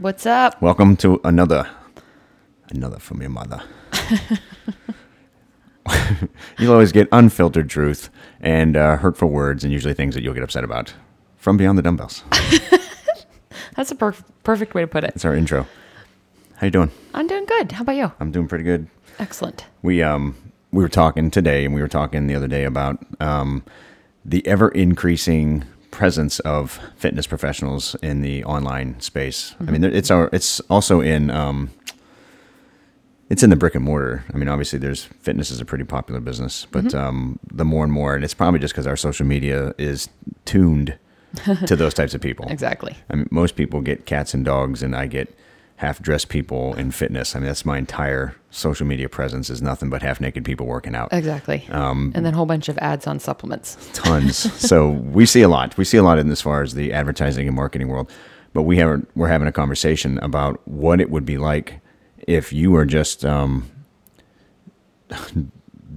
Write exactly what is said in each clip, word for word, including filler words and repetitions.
What's up? Welcome to another, another from your mother. You'll always get unfiltered truth and uh, hurtful words and usually things that you'll get upset about from beyond the dumbbells. That's a per- perfect way to put it. That's our intro. How you doing? I'm doing good. How about you? I'm doing pretty good. Excellent. We um we were talking today and we were talking the other day about um the ever-increasing presence of fitness professionals in the online space. Mm-hmm. I mean, it's our it's also in um it's in the brick and mortar. I mean, obviously, there's fitness is a pretty popular business, but mm-hmm. um, the more and more, and it's probably just because our social media is tuned to those types of people. Exactly. I mean, most people get cats and dogs, and I get half-dressed people in fitness. I mean, that's my entire social media presence is nothing but half-naked people working out. Exactly. Um, and then a whole bunch of ads on supplements. Tons. So we see a lot. We see a lot in as far as the advertising and marketing world, but we have we're having a conversation about what it would be like if you were just um,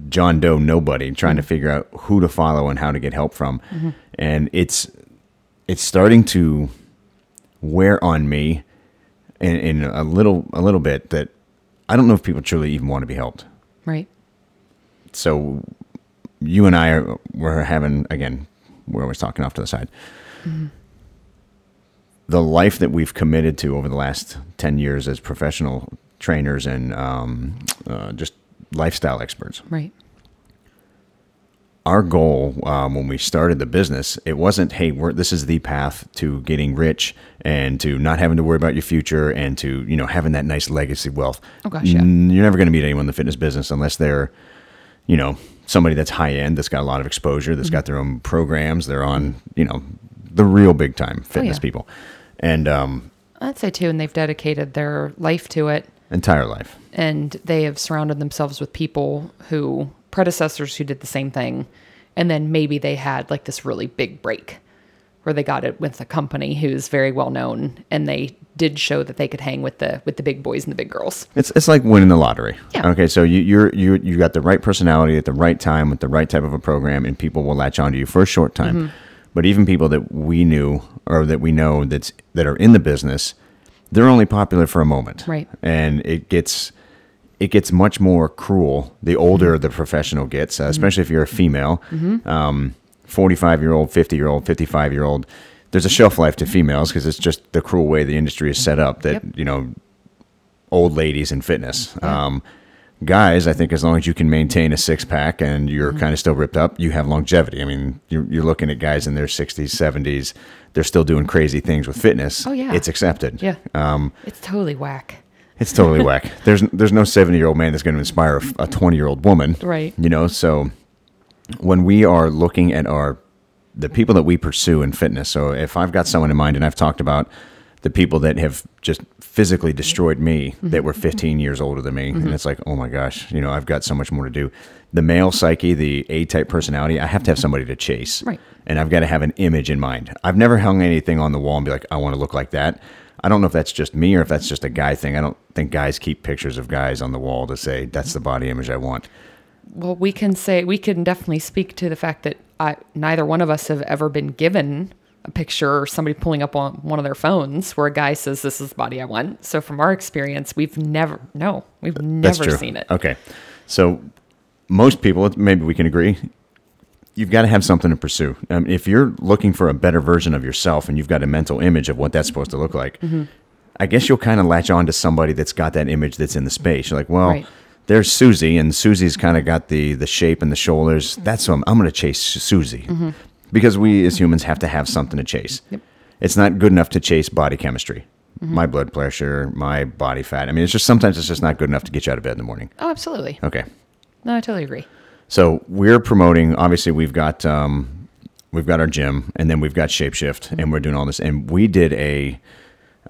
John Doe nobody trying mm-hmm. to figure out who to follow and how to get help from. Mm-hmm. And it's it's starting to wear on me in, in a little a little bit that I don't know if people truly even want to be helped. Right. So you and I are, were having, again, we're always talking off to the side. Mm-hmm. The life that we've committed to over the last ten years as professional trainers and um, uh, just lifestyle experts. Right. Our goal um, when we started the business, it wasn't, hey, we're, this is the path to getting rich and to not having to worry about your future and to, you know, having that nice legacy wealth. Oh gosh, yeah. N- you're never going to meet anyone in the fitness business unless they're, you know, somebody that's high end, that's got a lot of exposure, that's mm-hmm. got their own programs, they're on, you know, the real big time fitness oh, yeah. people. And um, I'd say too, and they've dedicated their life to it. Entire life. And they have surrounded themselves with people who, predecessors who did the same thing. And then maybe they had like this really big break where they got it with a company who's very well known. And they did show that they could hang with the with the big boys and the big girls. It's it's like winning the lottery. Yeah. Okay, so you you're, you you got the right personality at the right time with the right type of a program and people will latch onto you for a short time. Mm-hmm. But even people that we knew or that we know that's, that are in the business, they're only popular for a moment. Right. And it gets it gets much more cruel the older the professional gets, uh, mm-hmm. especially if you're a female. Mm-hmm. Um, forty-five-year-old, fifty-year-old, fifty-five-year-old. There's a shelf life to females because it's just the cruel way the industry is set up that, yep. you know, old ladies in fitness. Yeah. Um, guys, I think as long as you can maintain a six-pack and you're mm-hmm. kind of still ripped up, you have longevity. I mean, you're, you're looking at guys in their sixties, seventies. They're still doing crazy things with fitness. Oh, yeah. It's accepted. Yeah. Um, it's totally whack. It's totally whack. There's there's no seventy-year-old man that's going to inspire a twenty-year-old woman. Right. You know, so when we are looking at our the people that we pursue in fitness, so if I've got someone in mind and I've talked about the people that have just physically destroyed me mm-hmm. that were fifteen years older than me. Mm-hmm. And it's like, oh my gosh, you know, I've got so much more to do. The male psyche, the A-type personality, I have to have somebody to chase. Right. And I've got to have an image in mind. I've never hung anything on the wall and be like, I want to look like that. I don't know if that's just me or if that's just a guy thing. I don't think guys keep pictures of guys on the wall to say, that's the body image I want. Well, we can say, we can definitely speak to the fact that I, neither one of us have ever been given a picture or somebody pulling up on one of their phones where a guy says, this is the body I want. So from our experience, we've never, no, we've never seen it. Okay. So most people, maybe we can agree, you've got to have something to pursue. Um, if you're looking for a better version of yourself and you've got a mental image of what that's supposed to look like, mm-hmm. I guess you'll kind of latch on to somebody that's got that image that's in the space. You're like, well, right. There's Susie and Susie's kind of got the, the shape and the shoulders. That's what I'm, I'm going to chase Susie. Mm-hmm. Because we as humans have to have something to chase. Yep. It's not good enough to chase body chemistry, mm-hmm. my blood pressure, my body fat. I mean, it's just sometimes it's just not good enough to get you out of bed in the morning. Oh, absolutely. Okay. No, I totally agree. So we're promoting. Obviously, we've got um, we've got our gym, and then we've got Shapeshift, mm-hmm. and we're doing all this. And we did a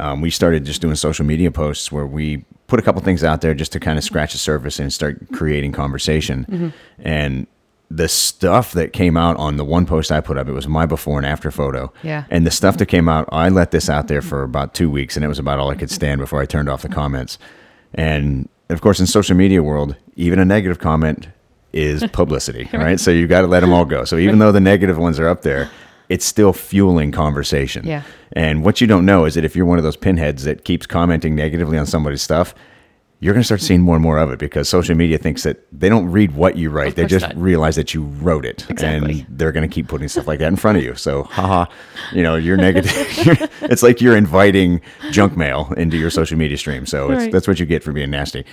um, we started just doing social media posts where we put a couple things out there just to kind of scratch the surface and start creating conversation, mm-hmm. and the stuff that came out on the one post I put up, it was my before and after photo. Yeah. And the stuff that came out, I let this out there for about two weeks and it was about all I could stand before I turned off the comments. And of course, in social media world, even a negative comment is publicity, right? So you got to let them all go. So even though the negative ones are up there, it's still fueling conversation. Yeah. And what you don't know is that if you're one of those pinheads that keeps commenting negatively on somebody's stuff, you're going to start seeing more and more of it, because social media thinks that they don't read what you write. They just not. realize that you wrote it. Exactly. And they're going to keep putting stuff like that in front of you. So, haha, you know, you're negative. It's like you're inviting junk mail into your social media stream. So right. it's, that's what you get for being nasty.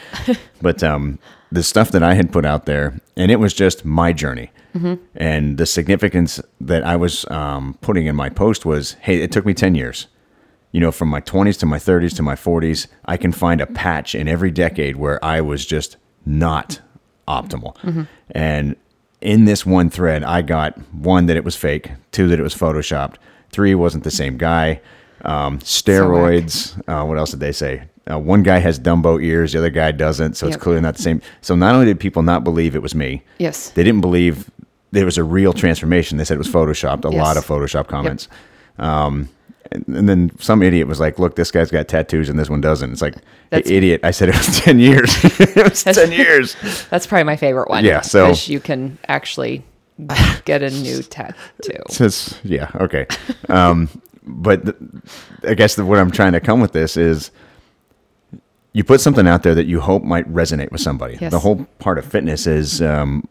But um, the stuff that I had put out there, and it was just my journey. Mm-hmm. And the significance that I was um, putting in my post was, hey, it took me ten years. You know, from my twenties to my thirties to my forties, I can find a patch in every decade where I was just not optimal. Mm-hmm. And in this one thread, I got one, that it was fake, two, that it was photoshopped, three, wasn't the same guy, um, steroids. Uh, what else did they say? Uh, one guy has Dumbo ears, the other guy doesn't, so yep. it's clearly not the same. So not only did people not believe it was me, yes, they didn't believe there was a real transformation. They said it was photoshopped, a yes. lot of Photoshop comments. Yep. Um And then some idiot was like, look, this guy's got tattoos and this one doesn't. It's like, that's, idiot, I said it was ten years. It was ten years. That's probably my favorite one. Yeah, so. Because you can actually get a new tattoo. Just, yeah, okay. Um, but th- I guess the, what I'm trying to come with this is, you put something out there that you hope might resonate with somebody. Yes. The whole part of fitness is, um,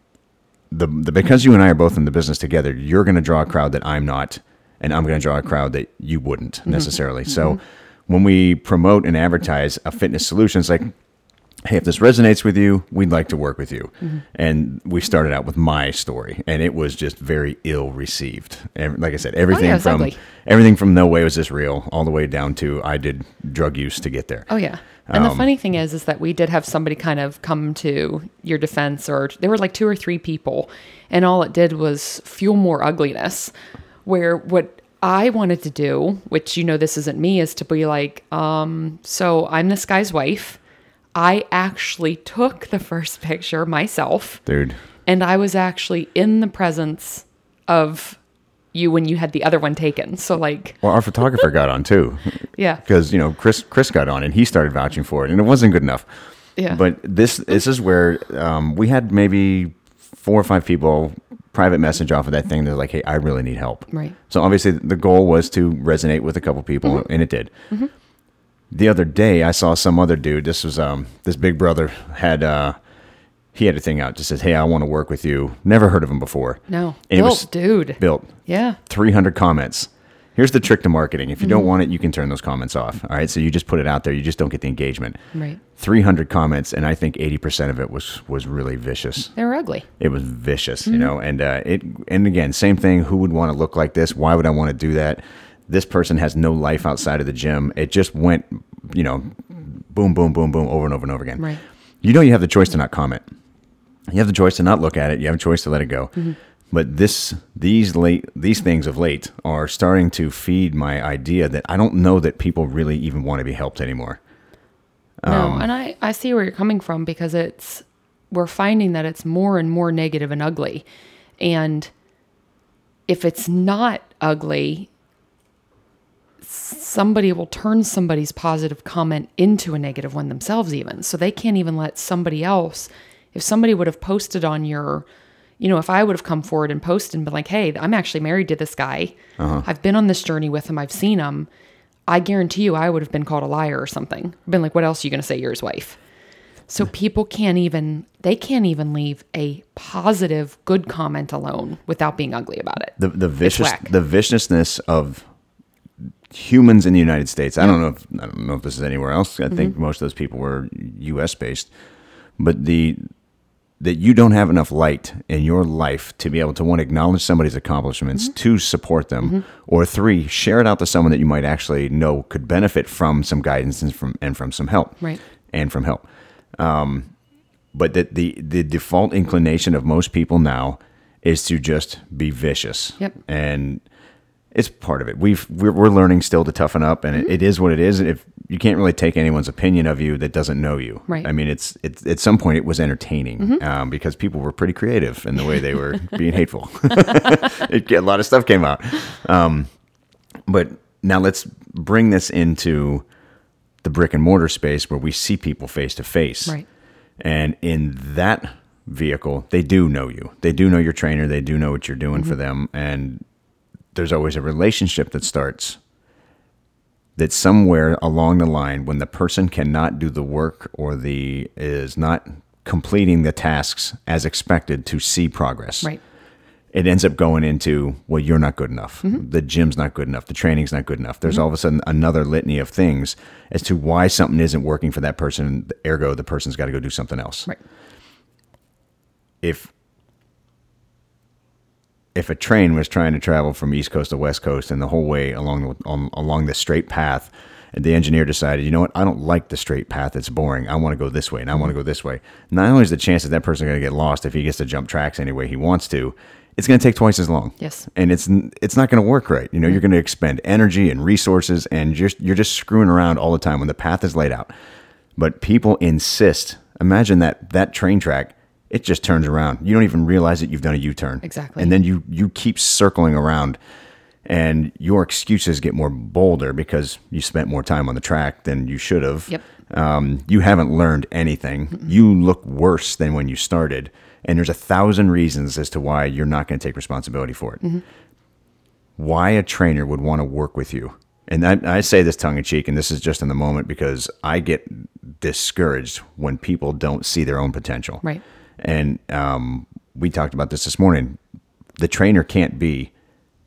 the, the because you and I are both in the business together, you're going to draw a crowd that I'm not. And I'm going to draw a crowd that you wouldn't necessarily. Mm-hmm. So mm-hmm. when we promote and advertise a fitness solution, it's like, hey, if this resonates with you, we'd like to work with you. Mm-hmm. And we started out with my story, and it was just very ill received. And like I said, everything oh, yeah, from exactly. everything from no way was this real, all the way down to I did drug use to get there. Oh yeah. And um, the funny thing is, is that we did have somebody kind of come to your defense, or there were like two or three people, and all it did was fuel more ugliness. Where what I wanted to do, which, you know, this isn't me, is to be like, um, so I'm this guy's wife. I actually took the first picture myself. Dude. And I was actually in the presence of you when you had the other one taken. So like. Well, our photographer got on too. Yeah. Because, you know, Chris, Chris got on and he started vouching for it, and it wasn't good enough. Yeah. But this, this is where um, we had maybe four or five people private message off of that thing. They're like, hey, I really need help. Right. So obviously the goal was to resonate with a couple people, mm-hmm. and it did. Mm-hmm. The other day I saw some other dude. This was, um, this big brother had, uh, he had a thing out, just says, hey, I want to work with you. Never heard of him before. No. And built, it was dude. Built. Yeah. three hundred comments. Here's the trick to marketing. If you mm-hmm. don't want it, you can turn those comments off. All right. So you just put it out there. You just don't get the engagement. Right. three hundred comments. And I think eighty percent of it was, was really vicious. They were ugly. It was vicious, mm-hmm. you know, and, uh, it, and again, same thing. Who would want to look like this? Why would I want to do that? This person has no life outside of the gym. It just went, you know, boom, boom, boom, boom, over and over and over again. Right. You know, you have the choice to not comment. You have the choice to not look at it. You have a choice to let it go. Mm-hmm. But this, these late, these things of late are starting to feed my idea that I don't know that people really even want to be helped anymore. No, um, and I, I see where you're coming from, because it's, we're finding that it's more and more negative and ugly. And if it's not ugly, somebody will turn somebody's positive comment into a negative one themselves even. So they can't even let somebody else, if somebody would have posted on your, you know, if I would have come forward and posted and been like, hey, I'm actually married to this guy. Uh-huh. I've been on this journey with him. I've seen him. I guarantee you I would have been called a liar or something. Been like, what else are you going to say you're his wife? So people can't even, they can't even leave a positive, good comment alone without being ugly about it. The, the vicious, the viciousness of humans in the United States. I don't know if, I don't know if this is anywhere else. I mm-hmm. think most of those people were U S based, but the, that you don't have enough light in your life to be able to, one, acknowledge somebody's accomplishments, mm-hmm. two, support them, mm-hmm. or three, share it out to someone that you might actually know could benefit from some guidance and from, and from some help. Right. And from help. Um, but that the, the default inclination of most people now is to just be vicious. Yep. And it's part of it. We've, we're, we're learning still to toughen up, and mm-hmm. it, it is what it is. If you can't really take anyone's opinion of you that doesn't know you. Right. I mean, it's, it's at some point it was entertaining, mm-hmm. um, because people were pretty creative in the way they were being hateful. It, a lot of stuff came out. Um, but now let's bring this into the brick and mortar space where we see people face to face. Right. And in that vehicle, they do know you. They do know your trainer. They do know what you're doing mm-hmm. for them. And there's always a relationship that starts, that somewhere along the line, when the person cannot do the work or the is not completing the tasks as expected to see progress, right, it ends up going into, well, you're not good enough. Mm-hmm. The gym's not good enough. The training's not good enough. There's mm-hmm. all of a sudden another litany of things as to why something isn't working for that person. Ergo, the person's got to go do something else. Right. If if a train was trying to travel from East Coast to West Coast and the whole way along the, on, along the straight path, and the engineer decided, you know what, I don't like the straight path. It's boring. I want to go this way and I want to go this way. Not only is the chance that that person's going to get lost if he gets to jump tracks any way he wants to, it's going to take twice as long. Yes. And it's it's not going to work right. You know, mm-hmm. you're going to expend energy and resources, and you're, you're just screwing around all the time when the path is laid out. But people insist. Imagine that that train track, it just turns around. You don't even realize that you've done a U-turn. Exactly. And then you, you keep circling around, and your excuses get more bolder because you spent more time on the track than you should have. Yep. Um, you haven't learned anything. Mm-hmm. You look worse than when you started. And there's a thousand reasons as to why you're not going to take responsibility for it. Mm-hmm. Why a trainer would want to work with you. And I, I say this tongue in cheek, and this is just in the moment, because I get discouraged when people don't see their own potential. Right. And um, we talked about this this morning. The trainer can't be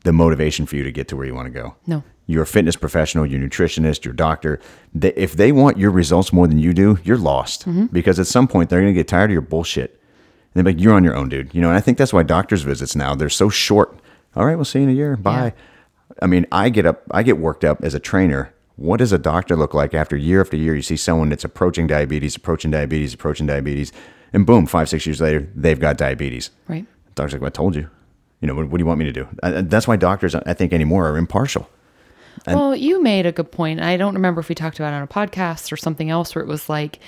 the motivation for you to get to where you want to go. No. You're a fitness professional, your nutritionist, your doctor. They, if they want your results more than you do, you're lost. Mm-hmm. Because at some point, they're going to get tired of your bullshit. And they're like, you're on your own, dude. You know, and I think that's why doctor's visits now, they're so short. All right, we'll see you in a year. Bye. Yeah. I mean, I get up, I get worked up as a trainer. What does a doctor look like after year after year? You see someone that's approaching diabetes, approaching diabetes, approaching diabetes. And boom, five, six years later, they've got diabetes. Right. The doctor's like, well, I told you. You know, what, what do you want me to do? I, that's why doctors, I think, anymore are impartial. And well, you made a good point. I don't remember if we talked about it on a podcast or something else where it was like,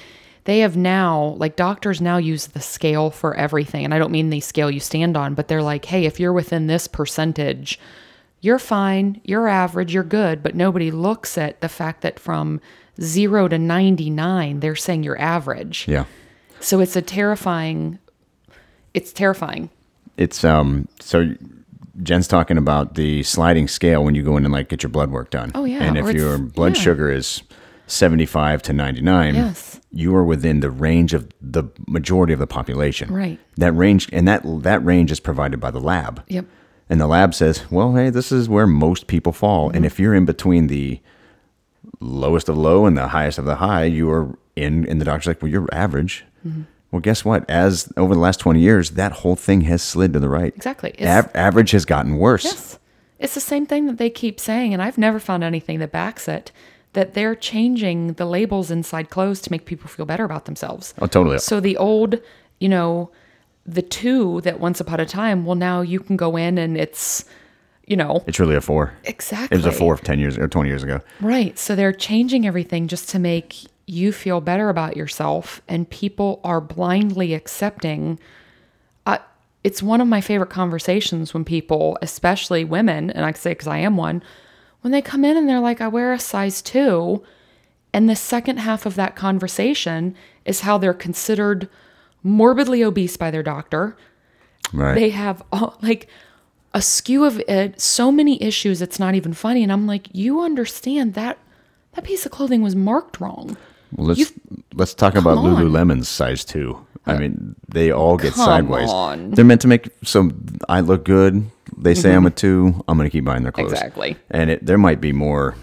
they have now, like doctors now use the scale for everything. And I don't mean the scale you stand on, but they're like, hey, if you're within this percentage, you're fine, you're average, you're good. But nobody looks at the fact that from zero to ninety-nine, they're saying you're average. Yeah. So it's a terrifying, it's terrifying. It's, um, so Jen's talking about the sliding scale when you go in and like get your blood work done. Oh yeah. And if your blood yeah. sugar is seventy-five to ninety-nine, yes, you are within the range of the majority of the population. Right. That range, and that that range is provided by the lab. Yep. And the lab says, well, hey, this is where most people fall. Mm-hmm. And if you're in between the lowest of low and the highest of the high, you are in, and the doctor's like, well, you're average. Mm-hmm. Well, guess what? As over the last twenty years, that whole thing has slid to the right. Exactly. A- average has gotten worse. Yes. It's the same thing that they keep saying, and I've never found anything that backs it, that they're changing the labels inside clothes to make people feel better about themselves. Oh, totally. So the old, you know, the two that once upon a time, well, now you can go in and it's, you know. It's really a four. Exactly. It was a four ten years or twenty years ago. Right. So they're changing everything just to make you feel better about yourself, and people are blindly accepting. Uh, it's one of my favorite conversations when people, especially women, and I can say because I am one, when they come in and they're like, I wear a size two, and the second half of that conversation is how they're considered morbidly obese by their doctor. Right. They have all, like a skew of it, so many issues, it's not even funny. And I'm like, you understand that that piece of clothing was marked wrong. Well, let's, let's talk about on. Lululemon's size two. I mean, they all get Come sideways. On. They're meant to make, so I look good. They mm-hmm. say I'm a two. I'm going to keep buying their clothes. Exactly. And it, there might be more,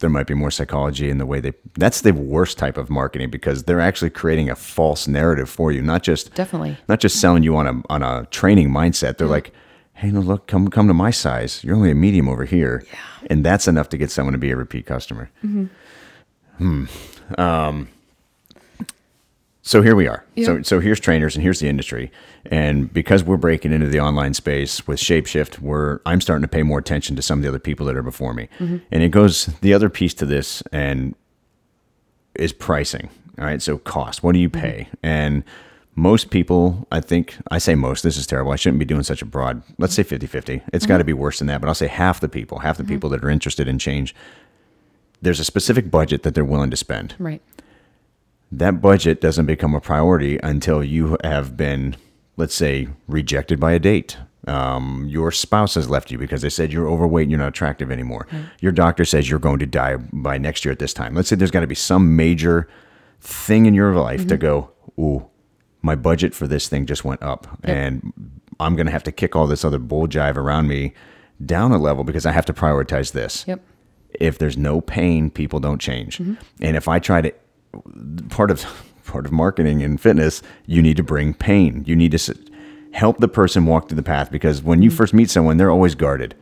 there might be more psychology in the way they, that's the worst type of marketing, because they're actually creating a false narrative for you. Not just, definitely not just selling you on a, on a training mindset. They're yeah. like, hey, no, look, come, come to my size. You're only a medium over here. Yeah. And that's enough to get someone to be a repeat customer. Mm-hmm. Hmm. Um, So here we are. Yep. So so here's trainers, and here's the industry. And because we're breaking into the online space with Shapeshift, we're I'm starting to pay more attention to some of the other people that are before me. Mm-hmm. And it goes, the other piece to this and is pricing. All right. So cost. What do you pay? Mm-hmm. And most people, I think, I say most, this is terrible. I shouldn't be doing such a broad, let's say fifty-fifty. It's mm-hmm. got to be worse than that. But I'll say half the people, half the mm-hmm. people that are interested in change, there's a specific budget that they're willing to spend. Right. That budget doesn't become a priority until you have been, let's say, rejected by a date, Um, your spouse has left you because they said you're overweight and you're not attractive anymore. Mm-hmm. Your doctor says you're going to die by next year at this time. Let's say there's got to be some major thing in your life mm-hmm. to go, ooh, my budget for this thing just went up. Yep. And I'm going to have to kick all this other bull jive around me down a level because I have to prioritize this. Yep. If there's no pain, people don't change. Mm-hmm. And if I try to, part of part of marketing and fitness, you need to bring pain. You need to help the person walk through the path, because when you mm-hmm. first meet someone, they're always guarded.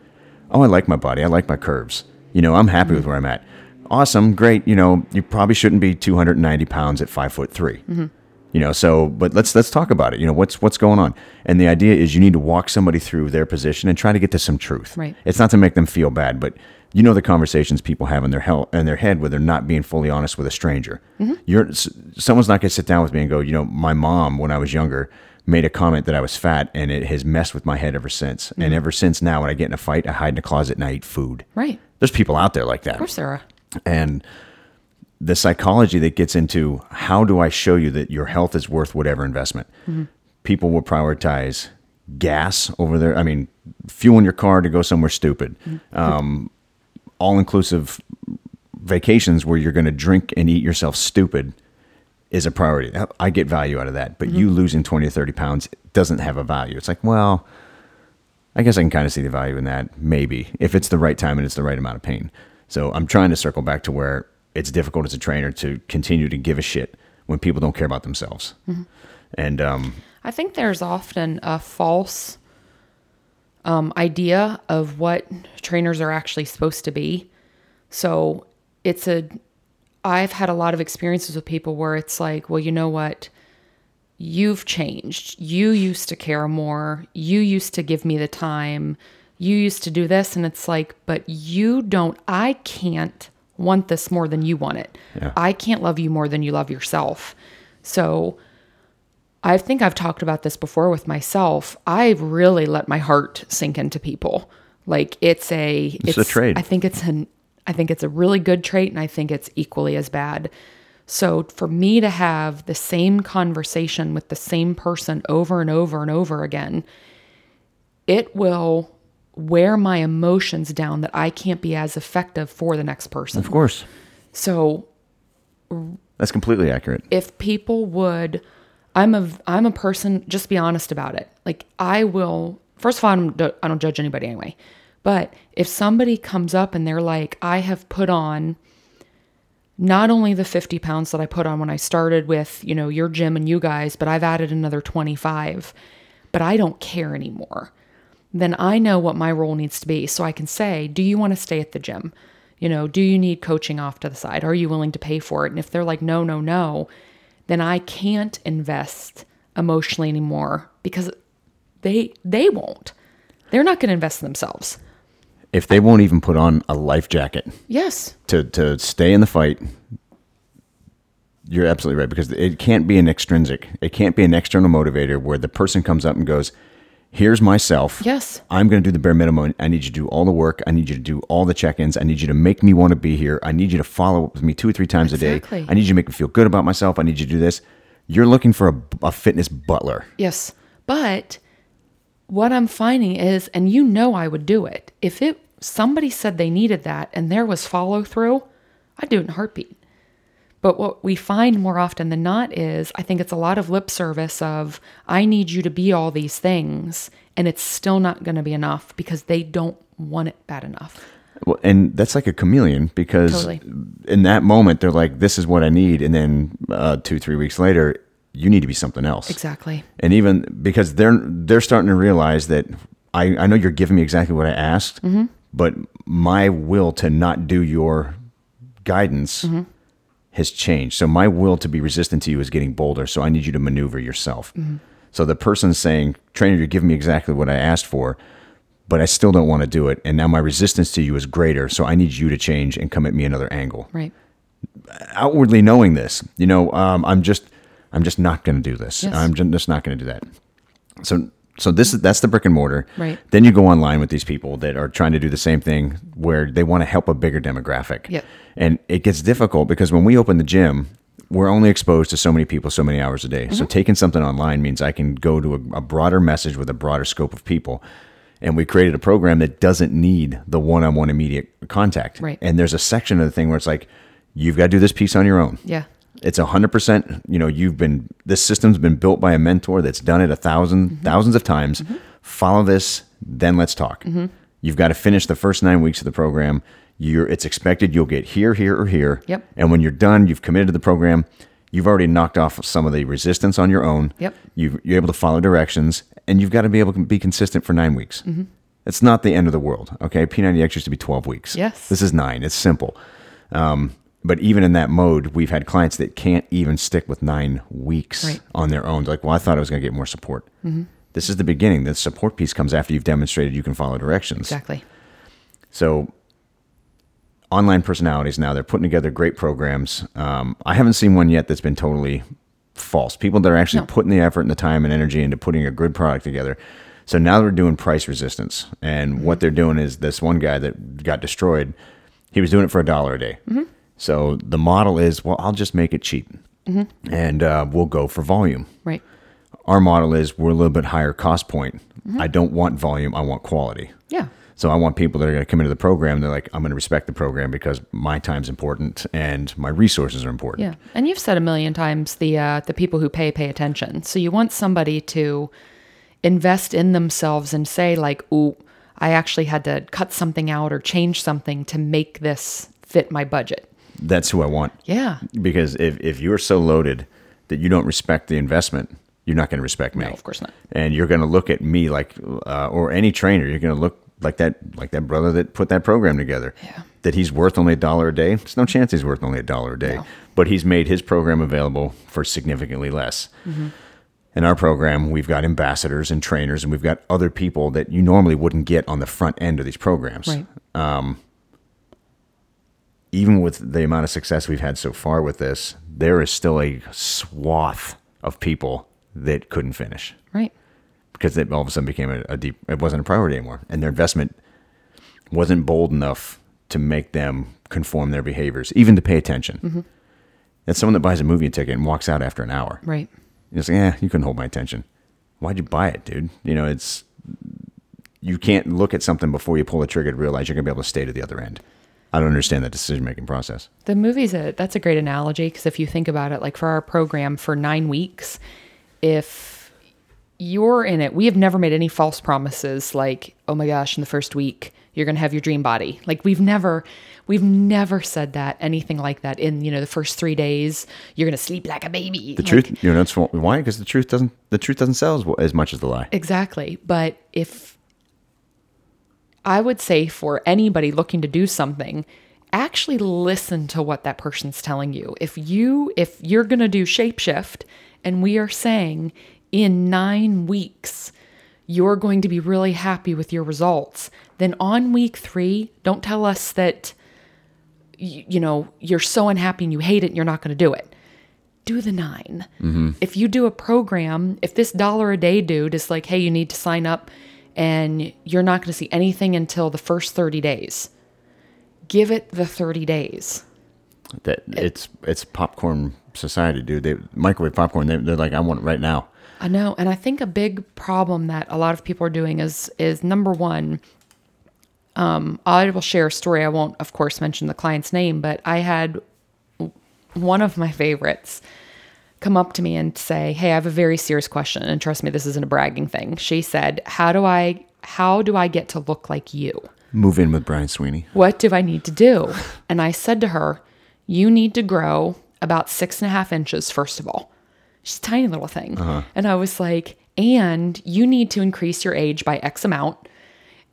Oh, I like my body. I like my curves. You know, I'm happy mm-hmm. with where I'm at. Awesome. Great. You know, you probably shouldn't be two hundred ninety pounds at five foot three. Mm-hmm. You know, so, but let's, let's talk about it. You know, what's, what's going on. And the idea is you need to walk somebody through their position and try to get to some truth. Right. It's not to make them feel bad, but you know, the conversations people have in their hell in their head where they're not being fully honest with a stranger. Mm-hmm. You're someone's not going to sit down with me and go, you know, my mom, when I was younger, made a comment that I was fat, and it has messed with my head ever since. Mm-hmm. And ever since now, when I get in a fight, I hide in a closet and I eat food. Right. There's people out there like that. Of course there are. And the psychology that gets into how do I show you that your health is worth whatever investment. Mm-hmm. People will prioritize gas over their, I mean, fueling your car to go somewhere stupid. Mm-hmm. Um, all-inclusive vacations where you're going to drink and eat yourself stupid is a priority. I get value out of that, but mm-hmm. you losing twenty or thirty pounds doesn't have a value. It's like, well, I guess I can kind of see the value in that, maybe, if it's the right time and it's the right amount of pain. So I'm trying to circle back to where it's difficult as a trainer to continue to give a shit when people don't care about themselves. Mm-hmm. And um, I think there's often a false um, idea of what trainers are actually supposed to be. So it's a, I've had a lot of experiences with people where it's like, well, you know what? You've changed. You used to care more. You used to give me the time. You used to do this. And it's like, but you don't, I can't want this more than you want it. Yeah. I can't love you more than you love yourself. So I think I've talked about this before with myself. I really let my heart sink into people. Like it's a, it's, it's a trade. I think it's an, I think it's a really good trait, and I think it's equally as bad. So for me to have the same conversation with the same person over and over and over again, it will wear my emotions down that I can't be as effective for the next person. Of course. So that's completely accurate. If people would, I'm a, I'm a person, just be honest about it. Like I will, first of all, I don't, I don't judge anybody anyway, but if somebody comes up and they're like, I have put on not only the fifty pounds that I put on when I started with, you know, your gym and you guys, but I've added another twenty-five, but I don't care anymore. Then I know what my role needs to be. So I can say, do you want to stay at the gym? You know, do you need coaching off to the side? Are you willing to pay for it? And if they're like, no, no, no, then I can't invest emotionally anymore because they, they won't, they're not going to invest in themselves. If they won't even put on a life jacket. Yes. To, to stay in the fight. You're absolutely right. Because it can't be an extrinsic, it can't be an external motivator where the person comes up and goes, here's myself. Yes. I'm going to do the bare minimum. I need you to do all the work. I need you to do all the check-ins. I need you to make me want to be here. I need you to follow up with me two or three times exactly. a day. I need you to make me feel good about myself. I need you to do this. You're looking for a, a fitness butler. Yes. But what I'm finding is, and you know I would do it, if it somebody said they needed that and there was follow-through, I'd do it in a heartbeat. But what we find more often than not is, I think it's a lot of lip service of, I need you to be all these things, and it's still not going to be enough because they don't want it bad enough. Well, and that's like a chameleon because totally. In that moment, they're like, this is what I need. And then uh, two, three weeks later, you need to be something else. Exactly. And even because they're, they're starting to realize that I, I know you're giving me exactly what I asked, mm-hmm. but my will to not do your guidance mm-hmm. has changed. So my will to be resistant to you is getting bolder. So I need you to maneuver yourself. Mm-hmm. So the person's saying, trainer, you're giving me exactly what I asked for, but I still don't want to do it. And now my resistance to you is greater. So I need you to change and come at me another angle. Right. Outwardly knowing this, you know, um, I'm just, I'm just not going to do this. Yes. I'm just not going to do that. So, so this is, that's the brick and mortar. Right. Then you go online with these people that are trying to do the same thing where they want to help a bigger demographic. Yep. And it gets difficult because when we opened the gym, we're only exposed to so many people, so many hours a day. Mm-hmm. So taking something online means I can go to a, a broader message with a broader scope of people. And we created a program that doesn't need the one-on-one immediate contact. Right. And there's a section of the thing where it's like, you've got to do this piece on your own. Yeah. It's a hundred percent, you know, you've been, this system's been built by a mentor that's done it a thousand, mm-hmm. thousands of times. Mm-hmm. Follow this, then let's talk. Mm-hmm. You've got to finish the first nine weeks of the program. You're, it's expected you'll get here, here, or here. Yep. And when you're done, you've committed to the program. You've already knocked off some of the resistance on your own. Yep. You've, you're able to follow directions, and you've got to be able to be consistent for nine weeks. Mm-hmm. It's not the end of the world, okay? P ninety X used to be twelve weeks. Yes. This is nine. It's simple. Um, but even in that mode, we've had clients that can't even stick with nine weeks right. on their own. They're like, well, I thought I was going to get more support. Mm-hmm. This is the beginning. The support piece comes after you've demonstrated you can follow directions. Exactly. So... online personalities now, they're putting together great programs. Um, I haven't seen one yet that's been totally false. People that are actually no. putting the effort and the time and energy into putting a good product together. So now they're doing price resistance. And mm-hmm. what they're doing is this one guy that got destroyed, he was doing it for a dollar a day. Mm-hmm. So the model is, well, I'll just make it cheap mm-hmm. and uh, we'll go for volume. Right. Our model is we're a little bit higher cost point. Mm-hmm. I don't want volume. I want quality. Yeah. So I want people that are going to come into the program. They're like, I'm going to respect the program because my time's important and my resources are important. Yeah, and you've said a million times the uh, the people who pay pay attention. So you want somebody to invest in themselves and say like, "Ooh, I actually had to cut something out or change something to make this fit my budget." That's who I want. Yeah, because if if you're so loaded that you don't respect the investment, you're not going to respect me. No, of course not. And you're going to look at me like, uh, or any trainer, you're going to look. Like that, like that brother that put that program together, yeah. that he's worth only a dollar a day. There's no chance he's worth only a dollar a day, no. but he's made his program available for significantly less. Mm-hmm. In our program, we've got ambassadors and trainers, and we've got other people that you normally wouldn't get on the front end of these programs. Right. Um, even with the amount of success we've had so far with this, there is still a swath of people that couldn't finish. Right. Because it all of a sudden became a, a deep, it wasn't a priority anymore. And their investment wasn't bold enough to make them conform their behaviors, even to pay attention. Mm-hmm. That's someone that buys a movie ticket and walks out after an hour. Right. And it's like, eh, you couldn't hold my attention. Why'd you buy it, dude? You know, it's, you can't look at something before you pull the trigger to realize you're going to be able to stay to the other end. I don't understand that decision-making process. The movie's a, that's a great analogy. Because if you think about it, like for our program for nine weeks, if you're in it. We have never made any false promises like, oh my gosh, in the first week, you're going to have your dream body. Like we've never, we've never said that, anything like that. In, you know, the first three days, you're going to sleep like a baby. The like, truth, you know, that's why, because the truth doesn't, the truth doesn't sell as, as much as the lie. Exactly. But if I would say for anybody looking to do something, actually listen to what that person's telling you. If you, if you're going to do Shapeshift and we are saying, in nine weeks, you're going to be really happy with your results. Then on week three, don't tell us that, you, you know, you're so unhappy and you hate it and you're not going to do it. Do the nine. Mm-hmm. If you do a program, if this dollar a day dude is like, hey, you need to sign up and you're not going to see anything until the first thirty days, give it the thirty days. That it's, it's popcorn society, dude. They microwave popcorn. They, they're like, I want it right now. I know. And I think a big problem that a lot of people are doing is, is number one, um, I will share a story. I won't, of course, mention the client's name, but I had one of my favorites come up to me and say, hey, I have a very serious question. And trust me, this isn't a bragging thing. She said, how do I, how do I get to look like you? Move in with Brian Sweeney. What do I need to do? And I said to her, you need to grow about six and a half inches, first of all. She's a tiny little thing. Uh-huh. And I was like, and you need to increase your age by X amount.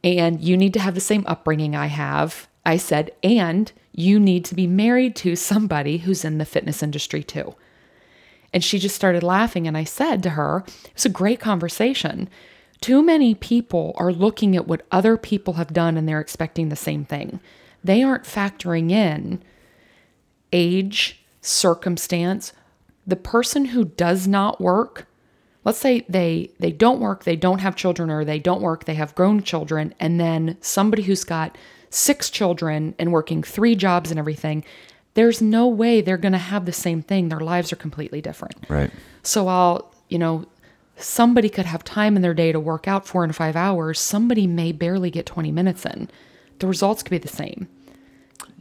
And you need to have the same upbringing I have. I said, and you need to be married to somebody who's in the fitness industry too. And she just started laughing. And I said to her, it's a great conversation. Too many people are looking at what other people have done and they're expecting the same thing. They aren't factoring in age, circumstance. The person who does not work, let's say they, they don't work, they don't have children, or they don't work, they have grown children, and then somebody who's got six children and working three jobs and everything, there's no way they're going to have the same thing. Their lives are completely different. Right. So I'll, you know, somebody could have time in their day to work out four and five hours. Somebody may barely get twenty minutes in. The results could be the same.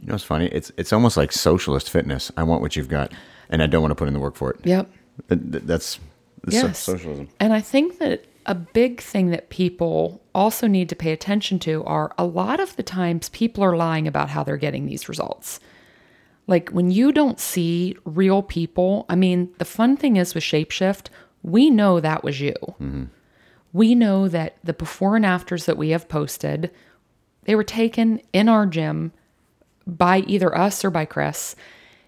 You know, it's funny. It's, it's almost like socialist fitness. I want what you've got and I don't want to put in the work for it. Yep. That's, that's yes. socialism. And I think that a big thing that people also need to pay attention to are a lot of the times people are lying about how they're getting these results. Like when you don't see real people, I mean, the fun thing is with Shapeshift, we know that was you. Mm-hmm. We know that the before and afters that we have posted, they were taken in our gym by either us or by Chris.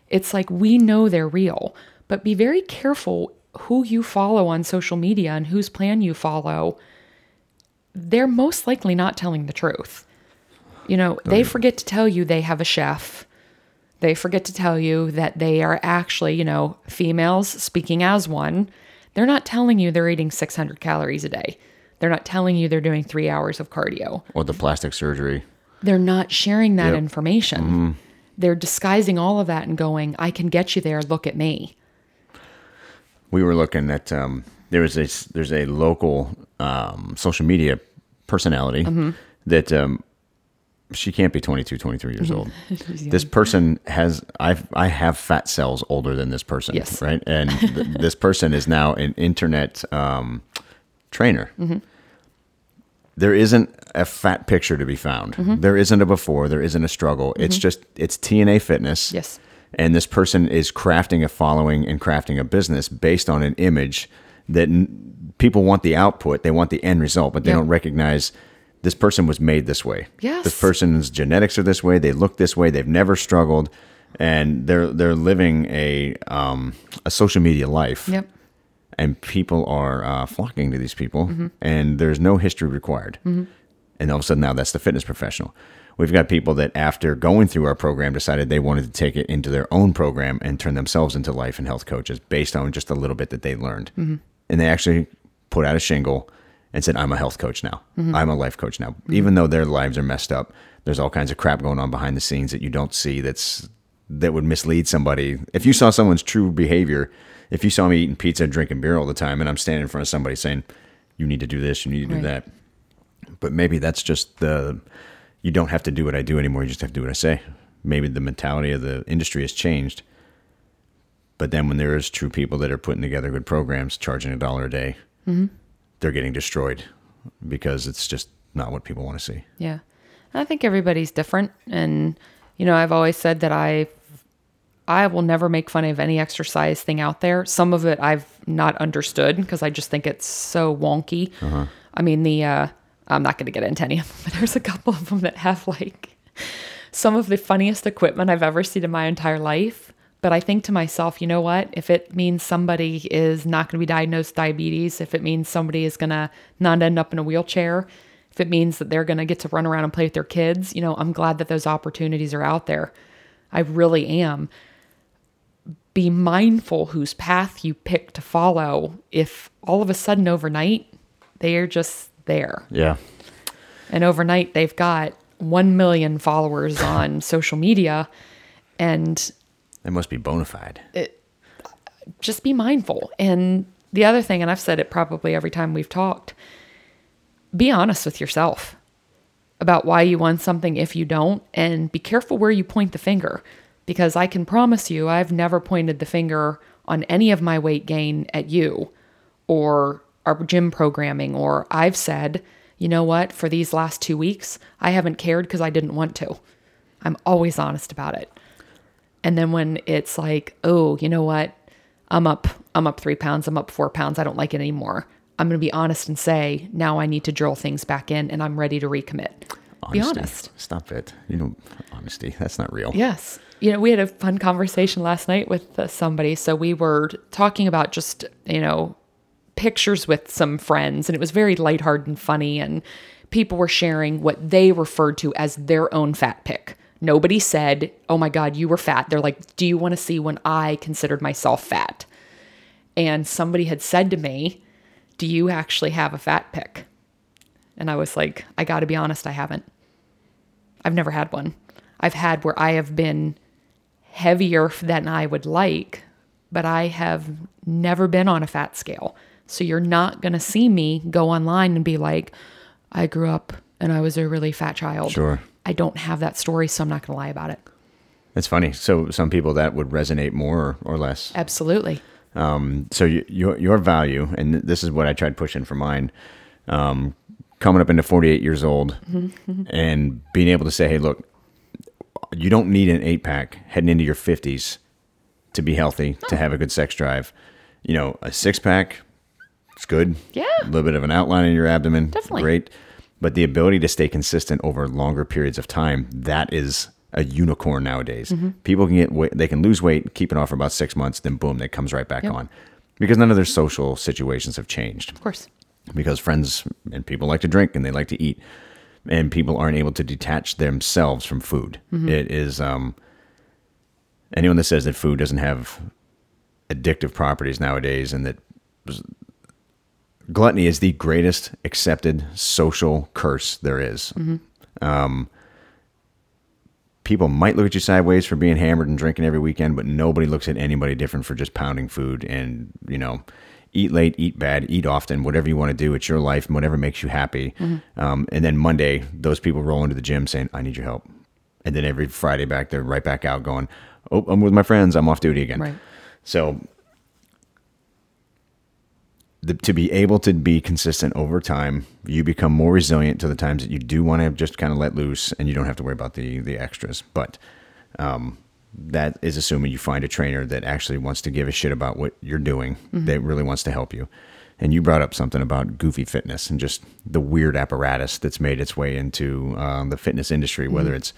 It's like, we know they're real, but be very careful who you follow on social media and whose plan you follow. They're most likely not telling the truth. You know, they forget to tell you they have a chef. They forget to tell you that they are actually, you know, females speaking as one. They're not telling you they're eating six hundred calories a day. They're not telling you they're doing three hours of cardio. Or the plastic surgery. They're not sharing that yep. information. Mm-hmm. They're disguising all of that and going, I can get you there. Look at me. We were looking at, um, there was a, there's a local um, social media personality mm-hmm. that... Um, she can't be twenty-two, twenty-three years old. This person has, I've, I have fat cells older than this person, yes. right? And th- this person is now an internet um, trainer. Mm-hmm. There isn't a fat picture to be found. Mm-hmm. There isn't a before, there isn't a struggle. Mm-hmm. It's just, it's T N A fitness. Yes. And this person is crafting a following and crafting a business based on an image that n- people want the output. They want the end result, but they yeah. don't recognize this person was made this way. Yes. This person's genetics are this way. They look this way. They've never struggled, and they're they're living a um, a social media life. Yep. And people are uh, flocking to these people, mm-hmm. and there's no history required. Mm-hmm. And all of a sudden, now that's the fitness professional. We've got people that after going through our program decided they wanted to take it into their own program and turn themselves into life and health coaches based on just a little bit that they learned, mm-hmm. and they actually put out a shingle and said, I'm a health coach now. Mm-hmm. I'm a life coach now. Mm-hmm. Even though their lives are messed up, there's all kinds of crap going on behind the scenes that you don't see that's that would mislead somebody. If you saw someone's true behavior, if you saw me eating pizza and drinking beer all the time, and I'm standing in front of somebody saying, you need to do this, you need to right. do that. But maybe that's just the, you don't have to do what I do anymore, you just have to do what I say. Maybe the mentality of the industry has changed. But then when there is true people that are putting together good programs, charging a dollar a day, mm-hmm. they're getting destroyed because it's just not what people want to see. Yeah. I think everybody's different. And, you know, I've always said that I, I will never make fun of any exercise thing out there. Some of it I've not understood because I just think it's so wonky. Uh-huh. I mean, the, uh, I'm not going to get into any of them, but there's a couple of them that have like some of the funniest equipment I've ever seen in my entire life. But I think to myself, you know what, if it means somebody is not going to be diagnosed with diabetes, if it means somebody is going to not end up in a wheelchair, if it means that they're going to get to run around and play with their kids, you know, I'm glad that those opportunities are out there. I really am. Be mindful whose path you pick to follow. If all of a sudden overnight, they are just there. Yeah. And overnight they've got one million followers on social media, and they must be bona fide. It, just be mindful. And the other thing, and I've said it probably every time we've talked, be honest with yourself about why you want something if you don't, and be careful where you point the finger, because I can promise you I've never pointed the finger on any of my weight gain at you or our gym programming, or I've said, you know what, for these last two weeks, I haven't cared because I didn't want to. I'm always honest about it. And then when it's like, oh, you know what? I'm up, I'm up three pounds. I'm up four pounds. I don't like it anymore. I'm going to be honest and say, now I need to drill things back in and I'm ready to recommit. Honesty. Be honest. Stop it. You know, honesty, that's not real. Yes. You know, we had a fun conversation last night with uh, somebody. So we were talking about just, you know, pictures with some friends, and it was very lighthearted and funny. And people were sharing what they referred to as their own fat pic. Nobody said, oh my God, you were fat. They're like, do you want to see when I considered myself fat? And somebody had said to me, do you actually have a fat pic? And I was like, I got to be honest, I haven't. I've never had one. I've had where I have been heavier than I would like, but I have never been on a fat scale. So you're not going to see me go online and be like, I grew up and I was a really fat child. Sure. I don't have that story, so I'm not going to lie about it. That's funny. So some people that would resonate more or less. Absolutely. Um, so you, your, your value, and this is what I tried pushing for mine, um, coming up into forty-eight years old mm-hmm. and being able to say, hey, look, you don't need an eight pack heading into your fifties to be healthy, oh. to have a good sex drive. You know, a six pack, it's good. Yeah. A little bit of an outline in your abdomen. Definitely. Great. But the ability to stay consistent over longer periods of time, that is a unicorn nowadays. Mm-hmm. People can get weight, they can lose weight, keep it off for about six months, then boom, that comes right back yep. on. Because none of their social situations have changed. Of course. Because friends and people like to drink and they like to eat. And people aren't able to detach themselves from food. Mm-hmm. It is, um, anyone that says that food doesn't have addictive properties nowadays and that gluttony is the greatest accepted social curse there is. Mm-hmm. Um, people might look at you sideways for being hammered and drinking every weekend, but nobody looks at anybody different for just pounding food and, you know, eat late, eat bad, eat often, whatever you want to do. It's your life and whatever makes you happy. Mm-hmm. Um, and then Monday, those people roll into the gym saying, I need your help. And then every Friday back, they're right back out going, oh, I'm with my friends. I'm off duty again. Right. So the, to be able to be consistent over time, you become more resilient to the times that you do want to just kind of let loose and you don't have to worry about the the extras. But um, that is assuming you find a trainer that actually wants to give a shit about what you're doing, mm-hmm. that really wants to help you. And you brought up something about goofy fitness and just the weird apparatus that's made its way into um, the fitness industry, mm-hmm. whether it's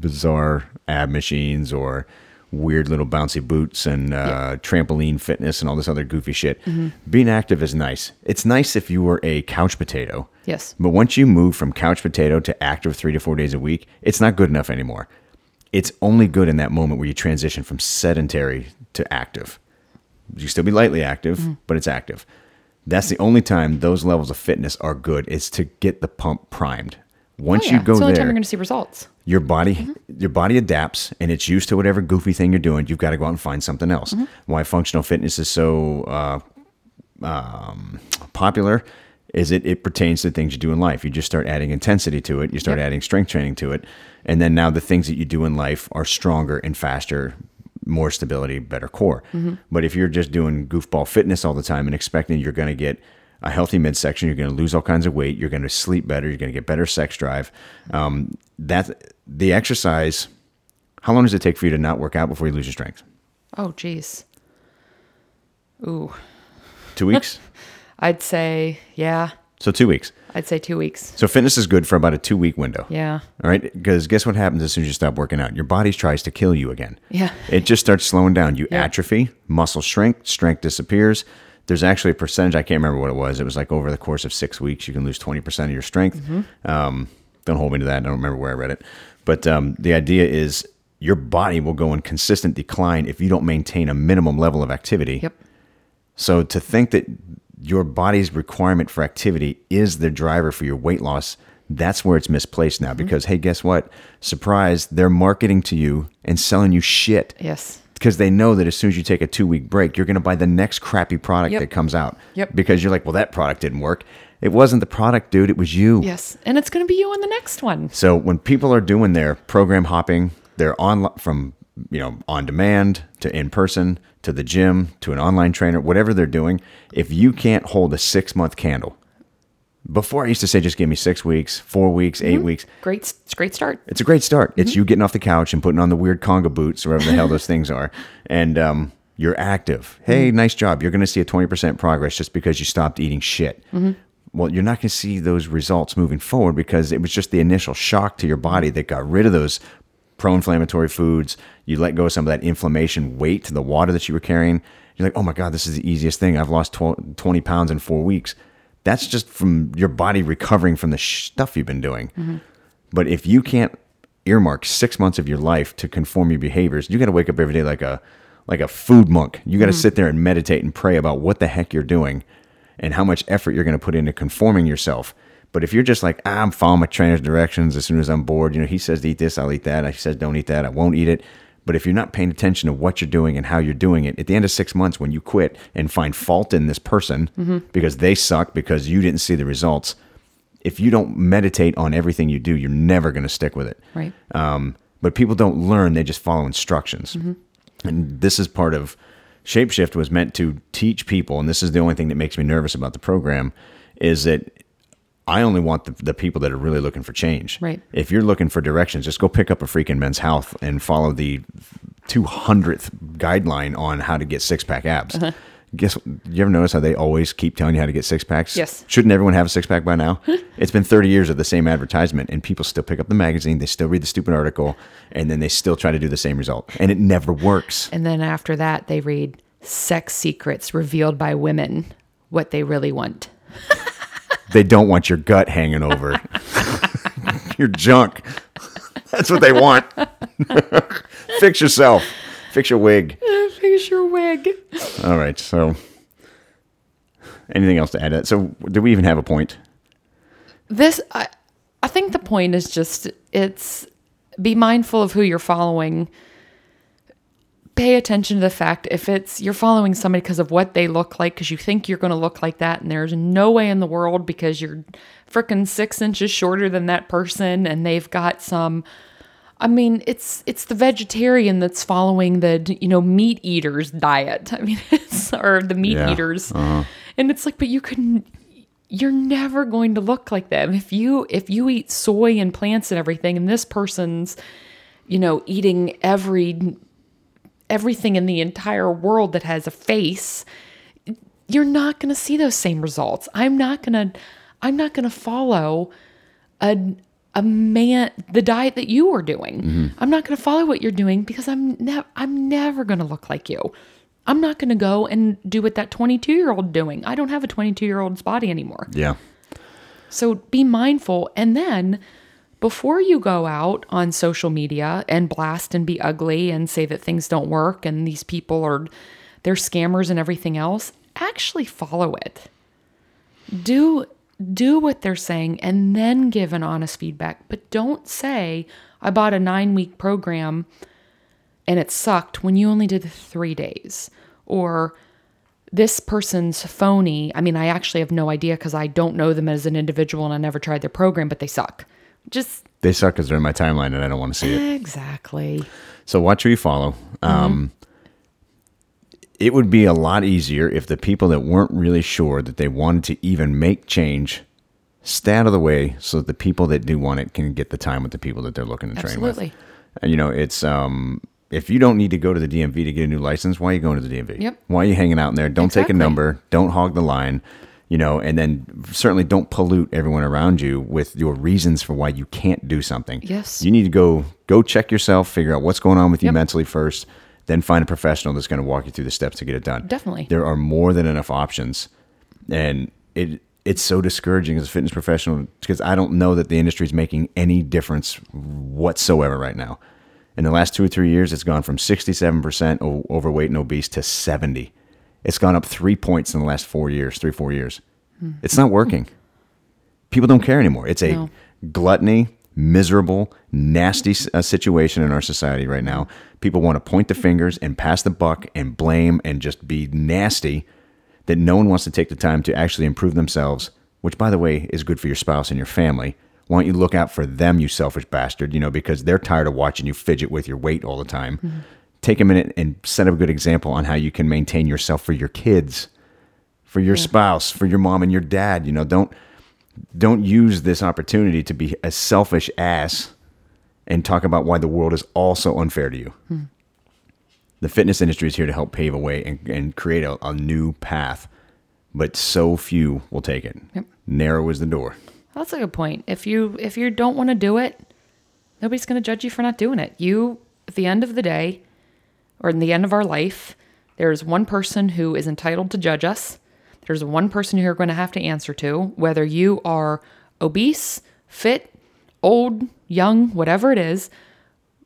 bizarre ab machines or weird little bouncy boots and uh, yeah. trampoline fitness and all this other goofy shit. Mm-hmm. Being active is nice. It's nice if you were a couch potato. Yes. But once you move from couch potato to active three to four days a week, it's not good enough anymore. It's only good in that moment where you transition from sedentary to active. You still be lightly active, mm-hmm. but it's active. That's the only time those levels of fitness are good, is to get the pump primed. Once oh, yeah. you go it's the only there, time you're going to see results. Your body, mm-hmm. your body adapts and it's used to whatever goofy thing you're doing. You've got to go out and find something else. Mm-hmm. Why functional fitness is so uh, um, popular is it, it pertains to things you do in life. You just start adding intensity to it. You start yep. adding strength training to it. And then now the things that you do in life are stronger and faster, more stability, better core. Mm-hmm. But if you're just doing goofball fitness all the time and expecting you're going to get a healthy midsection, you're going to lose all kinds of weight, you're going to sleep better, you're going to get better sex drive. Um, that the exercise, how long does it take for you to not work out before you lose your strength? Oh, geez. Ooh. Two weeks? I'd say, yeah. So two weeks. I'd say two weeks. So fitness is good for about a two-week window. Yeah. All right? Because guess what happens as soon as you stop working out? Your body tries to kill you again. Yeah. It just starts slowing down. You yeah. atrophy, muscle shrink, strength disappears. There's actually a percentage, I can't remember what it was. It was like over the course of six weeks, you can lose twenty percent of your strength. Mm-hmm. Um, don't hold me to that. I don't remember where I read it. But um, the idea is your body will go in consistent decline if you don't maintain a minimum level of activity. Yep. So to think that your body's requirement for activity is the driver for your weight loss, that's where it's misplaced now. Mm-hmm. Because, hey, guess what? Surprise, they're marketing to you and selling you shit. Yes. Because they know that as soon as you take a two-week break, you're going to buy the next crappy product yep. that comes out. Yep. Because you're like, well, that product didn't work. It wasn't the product, dude. It was you. Yes. And it's going to be you on the next one. So when people are doing their program hopping, they're on from, you know, on demand to in person to the gym to an online trainer, whatever they're doing, if you can't hold a six-month candle. Before I used to say, just give me six weeks, four weeks, eight mm-hmm. weeks. Great, it's a great start. It's a great start. Mm-hmm. It's you getting off the couch and putting on the weird conga boots or whatever the hell those things are. And um, you're active. Hey, mm-hmm. nice job. You're going to see a twenty percent progress just because you stopped eating shit. Mm-hmm. Well, you're not going to see those results moving forward because it was just the initial shock to your body that got rid of those pro-inflammatory foods. You let go of some of that inflammation weight to the water that you were carrying. You're like, oh my God, this is the easiest thing. I've lost twenty pounds in four weeks. That's just from your body recovering from the sh- stuff you've been doing. Mm-hmm. But if you can't earmark six months of your life to conform your behaviors, you got to wake up every day like a like a food monk. You got to mm-hmm. sit there and meditate and pray about what the heck you're doing and how much effort you're going to put into conforming yourself. But if you're just like, ah, I'm following my trainer's directions as soon as I'm bored, you know, he says to eat this, I'll eat that. He says don't eat that, I won't eat it. But if you're not paying attention to what you're doing and how you're doing it, at the end of six months when you quit and find fault in this person mm-hmm. because they suck, because you didn't see the results, if you don't meditate on everything you do, you're never going to stick with it. Right. Um, but people don't learn. They just follow instructions. Mm-hmm. And this is part of Shapeshift was meant to teach people, and this is the only thing that makes me nervous about the program, is that I only want the, the people that are really looking for change. Right. If you're looking for directions, just go pick up a freaking Men's Health and follow the two hundredth guideline on how to get six-pack abs. Uh-huh. Guess you ever notice how they always keep telling you how to get six packs? Yes. Shouldn't everyone have a six pack by now? It's been thirty years of the same advertisement, and people still pick up the magazine, they still read the stupid article, and then they still try to do the same result, and it never works. And then after that, they read sex secrets revealed by women, what they really want. They don't want your gut hanging over your junk. That's what they want. Fix yourself. Fix your wig. Fix your wig. All right. So, anything else to add to that? So, do we even have a point? This, I, I think the point is just, it's be mindful of who you're following. Pay attention to the fact if it's, you're following somebody because of what they look like, because you think you're going to look like that, and there's no way in the world because you're freaking six inches shorter than that person, and they've got some... I mean, it's it's the vegetarian that's following the, you know, meat eaters diet. I mean, it's, or the meat yeah, eaters. Uh-huh. And it's like, but you couldn't, you're never going to look like them. If you if you eat soy and plants and everything, and this person's, you know, eating every everything in the entire world that has a face, you're not going to see those same results. I'm not going to I'm not going to follow a a man, the diet that you were doing. Mm-hmm. I'm not going to follow what you're doing because I'm never, I'm never going to look like you. I'm not going to go and do what that twenty-two year old doing. I don't have a twenty-two year old's body anymore. Yeah. So be mindful. And then before you go out on social media and blast and be ugly and say that things don't work and these people are, they're scammers and everything else, actually follow it. Do Do what they're saying and then give an honest feedback. But don't say, I bought a nine week program and it sucked when you only did three days. Or this person's phony. I mean, I actually have no idea because I don't know them as an individual and I never tried their program, but they suck. Just They suck because they're in my timeline and I don't want to see it. Exactly. So watch who you follow. Mm-hmm. Um, It would be a lot easier if the people that weren't really sure that they wanted to even make change stay out of the way so that the people that do want it can get the time with the people that they're looking to train Absolutely. With. And, you know, it's um, if you don't need to go to the D M V to get a new license, why are you going to the D M V? Yep. Why are you hanging out in there? Don't Exactly. take a number. Don't hog the line. You know, and then certainly don't pollute everyone around you with your reasons for why you can't do something. Yes. You need to go, go check yourself, figure out what's going on with you Yep. mentally first. Then find a professional that's going to walk you through the steps to get it done. Definitely. There are more than enough options. And it it's so discouraging as a fitness professional because I don't know that the industry is making any difference whatsoever right now. In the last two or three years, it's gone from sixty-seven percent overweight and obese to seventy. It's gone up three points in the last four years, three, four years. Mm-hmm. It's not working. People don't care anymore. It's a no. gluttony. Miserable, nasty uh, situation in our society right now. People want to point the fingers and pass the buck and blame and just be nasty that no one wants to take the time to actually improve themselves, which, by the way, is good for your spouse and your family. Why don't you look out for them, you selfish bastard, you know, because they're tired of watching you fidget with your weight all the time. Mm-hmm. Take a minute and set up a good example on how you can maintain yourself for your kids, for your yeah. spouse, for your mom and your dad. You know, don't... Don't use this opportunity to be a selfish ass and talk about why the world is also unfair to you. Hmm. The fitness industry is here to help pave a way and, and create a, a new path, but so few will take it. Yep. Narrow is the door. That's a good point. If you if you don't want to do it, nobody's going to judge you for not doing it. You, at the end of the day, or in the end of our life, there's one person who is entitled to judge us. There's one person you're going to have to answer to, whether you are obese, fit, old, young, whatever it is.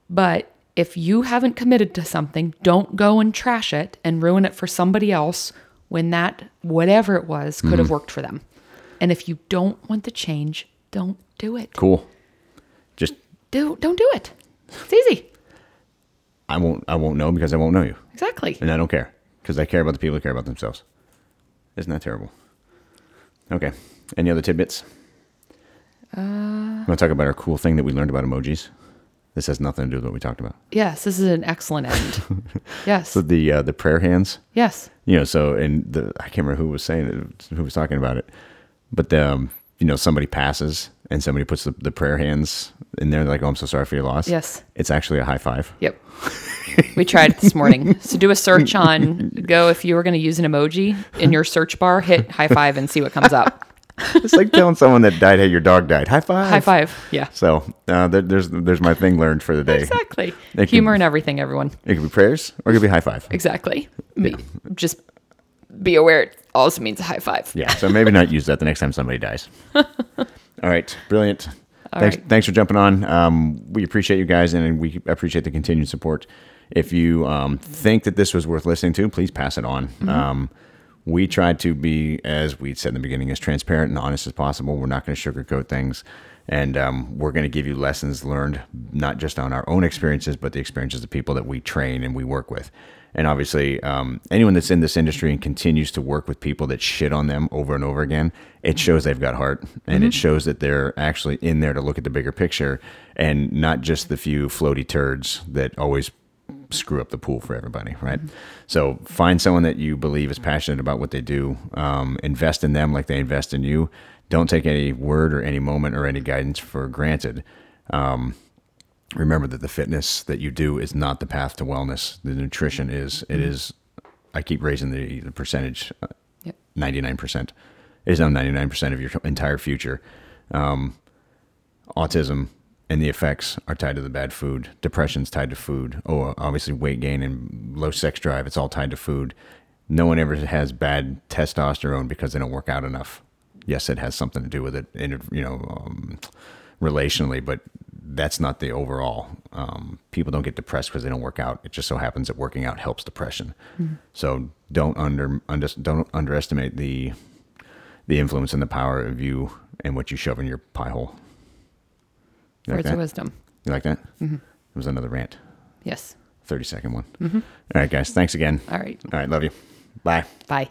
But if you haven't committed to something, don't go and trash it and ruin it for somebody else when that, whatever it was, could mm-hmm. have worked for them. And if you don't want the change, don't do it. Cool. Just do don't do it. It's easy. I won't I won't know because I won't know you. Exactly. And I don't care because I care about the people who care about themselves. Isn't that terrible? Okay. Any other tidbits? Uh, I'm going to talk about our cool thing that we learned about emojis. This has nothing to do with what we talked about. Yes, this is an excellent end. Yes. So the uh, the prayer hands. Yes. You know, so and the I can't remember who was saying it, who was talking about it, but the, um, you know, somebody passes and somebody puts the, the prayer hands in there. They're like, "Oh, I'm so sorry for your loss." Yes. It's actually a high five. Yep. We tried it this morning. So do a search on go if you were going to use an emoji in your search bar, hit high five and see what comes up. It's like telling someone that died, hey, your dog died. High five. High five. Yeah. So uh, there's there's my thing learned for the day. Exactly. It humor and everything, everyone. It could be prayers or it could be high five. Exactly. Yeah. Be, just be aware it also means a high five. Yeah. So maybe not use that the next time somebody dies. All right. Brilliant. All thanks, right. thanks for jumping on. Um, we appreciate you guys and we appreciate the continued support. If you um, think that this was worth listening to, please pass it on. Mm-hmm. Um, we tried to be, as we said in the beginning, as transparent and honest as possible. We're not going to sugarcoat things. And um, we're going to give you lessons learned, not just on our own experiences, but the experiences of people that we train and we work with. And obviously, um, anyone that's in this industry and continues to work with people that shit on them over and over again, it shows they've got heart. And mm-hmm. it shows that they're actually in there to look at the bigger picture and not just the few floaty turds that always screw up the pool for everybody, right? Mm-hmm. So find someone that you believe is passionate about what they do. Um, invest in them like they invest in you. Don't take any word or any moment or any guidance for granted. Um, remember that the fitness that you do is not the path to wellness. The nutrition is. It is. I keep raising the, the percentage. Uh, yep. ninety-nine percent. It is now ninety-nine percent of your entire future. Um, autism and the effects are tied to the bad food. Depression's tied to food. Oh, obviously weight gain and low sex drive. It's all tied to food. No one ever has bad testosterone because they don't work out enough. Yes, it has something to do with it, in, you know, um, relationally, but that's not the overall. Um, people don't get depressed because they don't work out. It just so happens that working out helps depression. Mm-hmm. So don't under, under don't underestimate the the influence and the power of you and what you shove in your pie hole. You Words like of wisdom. You like that? Mm-hmm. It was another rant. Yes. thirty second one. Mm-hmm. All right, guys. Thanks again. All right. All right. Love you. Bye. Bye.